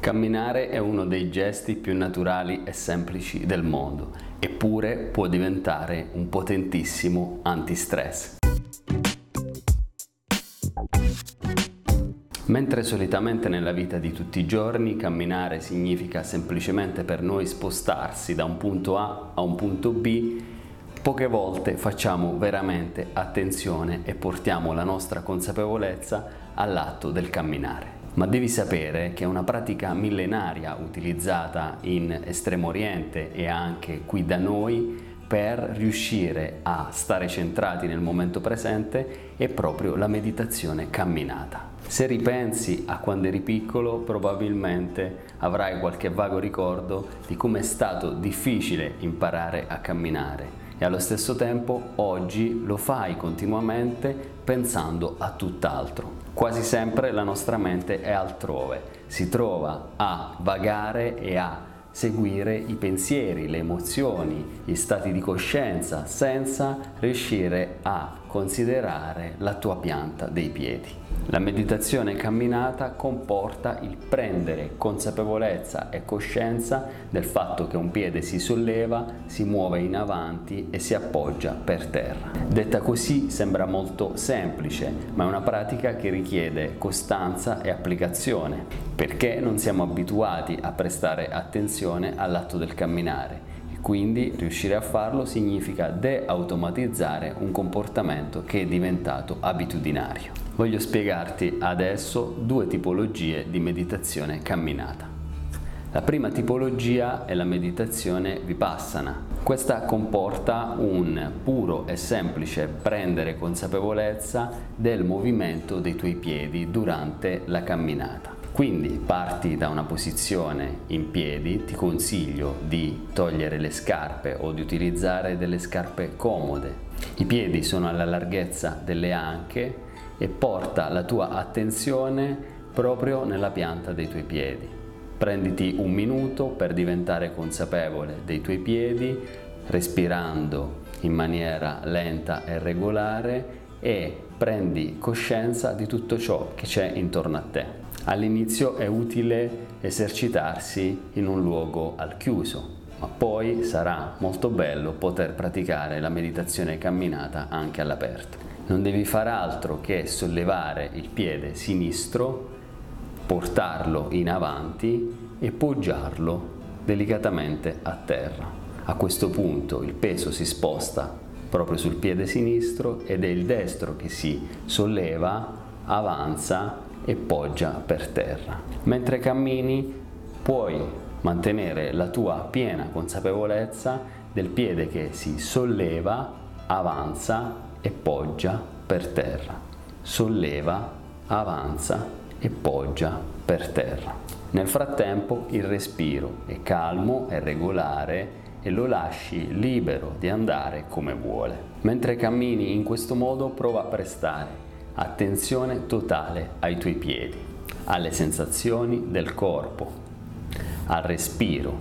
Camminare è uno dei gesti più naturali e semplici del mondo, eppure può diventare un potentissimo antistress. Mentre solitamente nella vita di tutti i giorni camminare significa semplicemente per noi spostarsi da un punto A a un punto B, poche volte facciamo veramente attenzione e portiamo la nostra consapevolezza all'atto del camminare. Ma devi sapere che è una pratica millenaria utilizzata in Estremo Oriente e anche qui da noi per riuscire a stare centrati nel momento presente è proprio la meditazione camminata. Se ripensi a quando eri piccolo, probabilmente avrai qualche vago ricordo di come è stato difficile imparare a camminare e allo stesso tempo oggi lo fai continuamente pensando a tutt'altro. Quasi sempre la nostra mente è altrove, si trova a vagare e a seguire i pensieri, le emozioni, gli stati di coscienza senza riuscire a considerare la tua pianta dei piedi. La meditazione camminata comporta il prendere consapevolezza e coscienza del fatto che un piede si solleva, si muove in avanti e si appoggia per terra. Detta così sembra molto semplice, ma è una pratica che richiede costanza e applicazione, perché non siamo abituati a prestare attenzione all'atto del camminare. Quindi riuscire a farlo significa deautomatizzare un comportamento che è diventato abitudinario. Voglio spiegarti adesso 2 tipologie di meditazione camminata. La prima tipologia è la meditazione Vipassana. Questa comporta un puro e semplice prendere consapevolezza del movimento dei tuoi piedi durante la camminata. Quindi parti da una posizione in piedi, ti consiglio di togliere le scarpe o di utilizzare delle scarpe comode. I piedi sono alla larghezza delle anche e porta la tua attenzione proprio nella pianta dei tuoi piedi. Prenditi un minuto per diventare consapevole dei tuoi piedi, respirando in maniera lenta e regolare e prendi coscienza di tutto ciò che c'è intorno a te. All'inizio è utile esercitarsi in un luogo al chiuso, ma poi sarà molto bello poter praticare la meditazione camminata anche all'aperto. Non devi far altro che sollevare il piede sinistro, portarlo in avanti e poggiarlo delicatamente a terra. A questo punto il peso si sposta proprio sul piede sinistro ed è il destro che si solleva, avanza e poggia per terra. Mentre cammini puoi mantenere la tua piena consapevolezza del piede che si solleva, avanza e poggia per terra. Solleva, avanza e poggia per terra. Nel frattempo il respiro è calmo, è regolare e lo lasci libero di andare come vuole. Mentre cammini in questo modo prova a prestare attenzione totale ai tuoi piedi, alle sensazioni del corpo, al respiro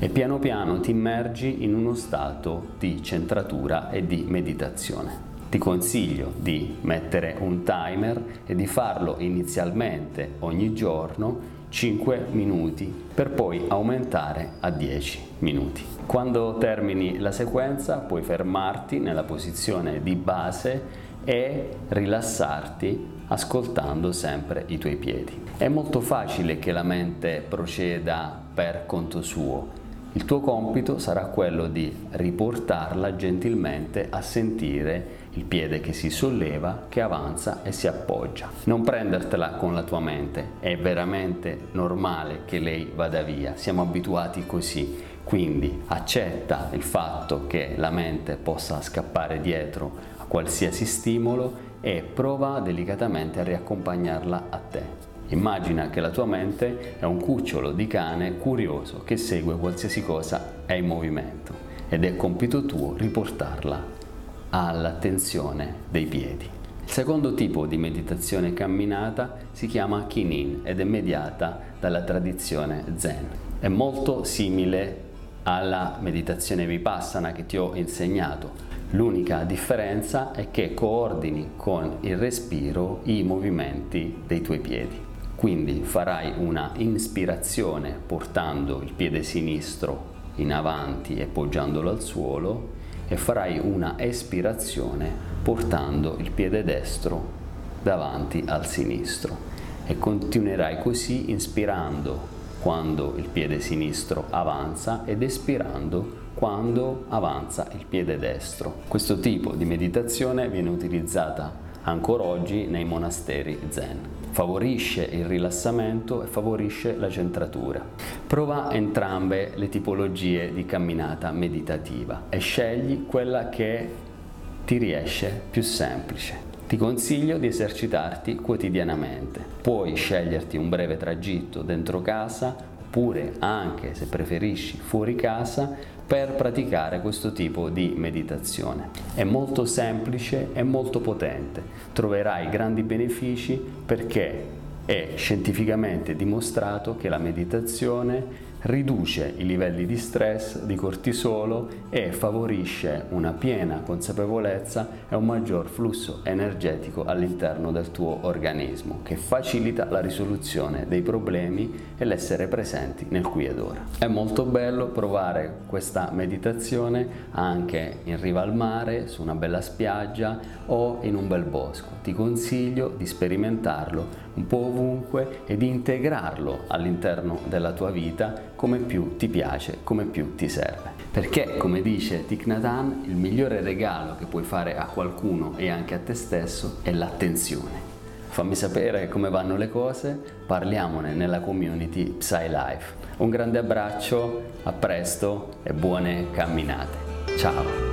e piano piano ti immergi in uno stato di centratura e di meditazione. Ti consiglio di mettere un timer e di farlo inizialmente ogni giorno 5 minuti per poi aumentare a 10 minuti. Quando termini la sequenza puoi fermarti nella posizione di base e rilassarti ascoltando sempre i tuoi piedi. È molto facile che la mente proceda per conto suo. Il tuo compito sarà quello di riportarla gentilmente a sentire il piede che si solleva, che avanza e si appoggia. Non prendertela con la tua mente, è veramente normale che lei vada via, siamo abituati così. Quindi accetta il fatto che la mente possa scappare dietro a qualsiasi stimolo e prova delicatamente a riaccompagnarla a te. Immagina che la tua mente è un cucciolo di cane curioso che segue qualsiasi cosa è in movimento ed è compito tuo riportarla all'attenzione dei piedi. Il secondo tipo di meditazione camminata si chiama Kinhin ed è mediata dalla tradizione Zen. È molto simile alla meditazione Vipassana che ti ho insegnato. L'unica differenza è che coordini con il respiro i movimenti dei tuoi piedi. Quindi farai una inspirazione portando il piede sinistro in avanti e poggiandolo al suolo e farai una espirazione portando il piede destro davanti al sinistro e continuerai così inspirando quando il piede sinistro avanza ed espirando quando avanza il piede destro. Questo tipo di meditazione viene utilizzata ancora oggi nei monasteri Zen. Favorisce il rilassamento e favorisce la centratura. Prova entrambe le tipologie di camminata meditativa e scegli quella che ti riesce più semplice. Ti consiglio di esercitarti quotidianamente. Puoi sceglierti un breve tragitto dentro casa oppure, anche se preferisci, fuori casa per praticare questo tipo di meditazione. È molto semplice e molto potente. Troverai grandi benefici perché è scientificamente dimostrato che la meditazione riduce i livelli di stress, di cortisolo e favorisce una piena consapevolezza e un maggior flusso energetico all'interno del tuo organismo, che facilita la risoluzione dei problemi e l'essere presenti nel qui ed ora. È molto bello provare questa meditazione anche in riva al mare, su una bella spiaggia o in un bel bosco. Ti consiglio di sperimentarlo un po' ovunque e di integrarlo all'interno della tua vita come più ti piace, come più ti serve. Perché, come dice Thich Nhat Hanh, il migliore regalo che puoi fare a qualcuno e anche a te stesso è l'attenzione. Fammi sapere come vanno le cose, parliamone nella community PsyLife. Un grande abbraccio, a presto e buone camminate. Ciao!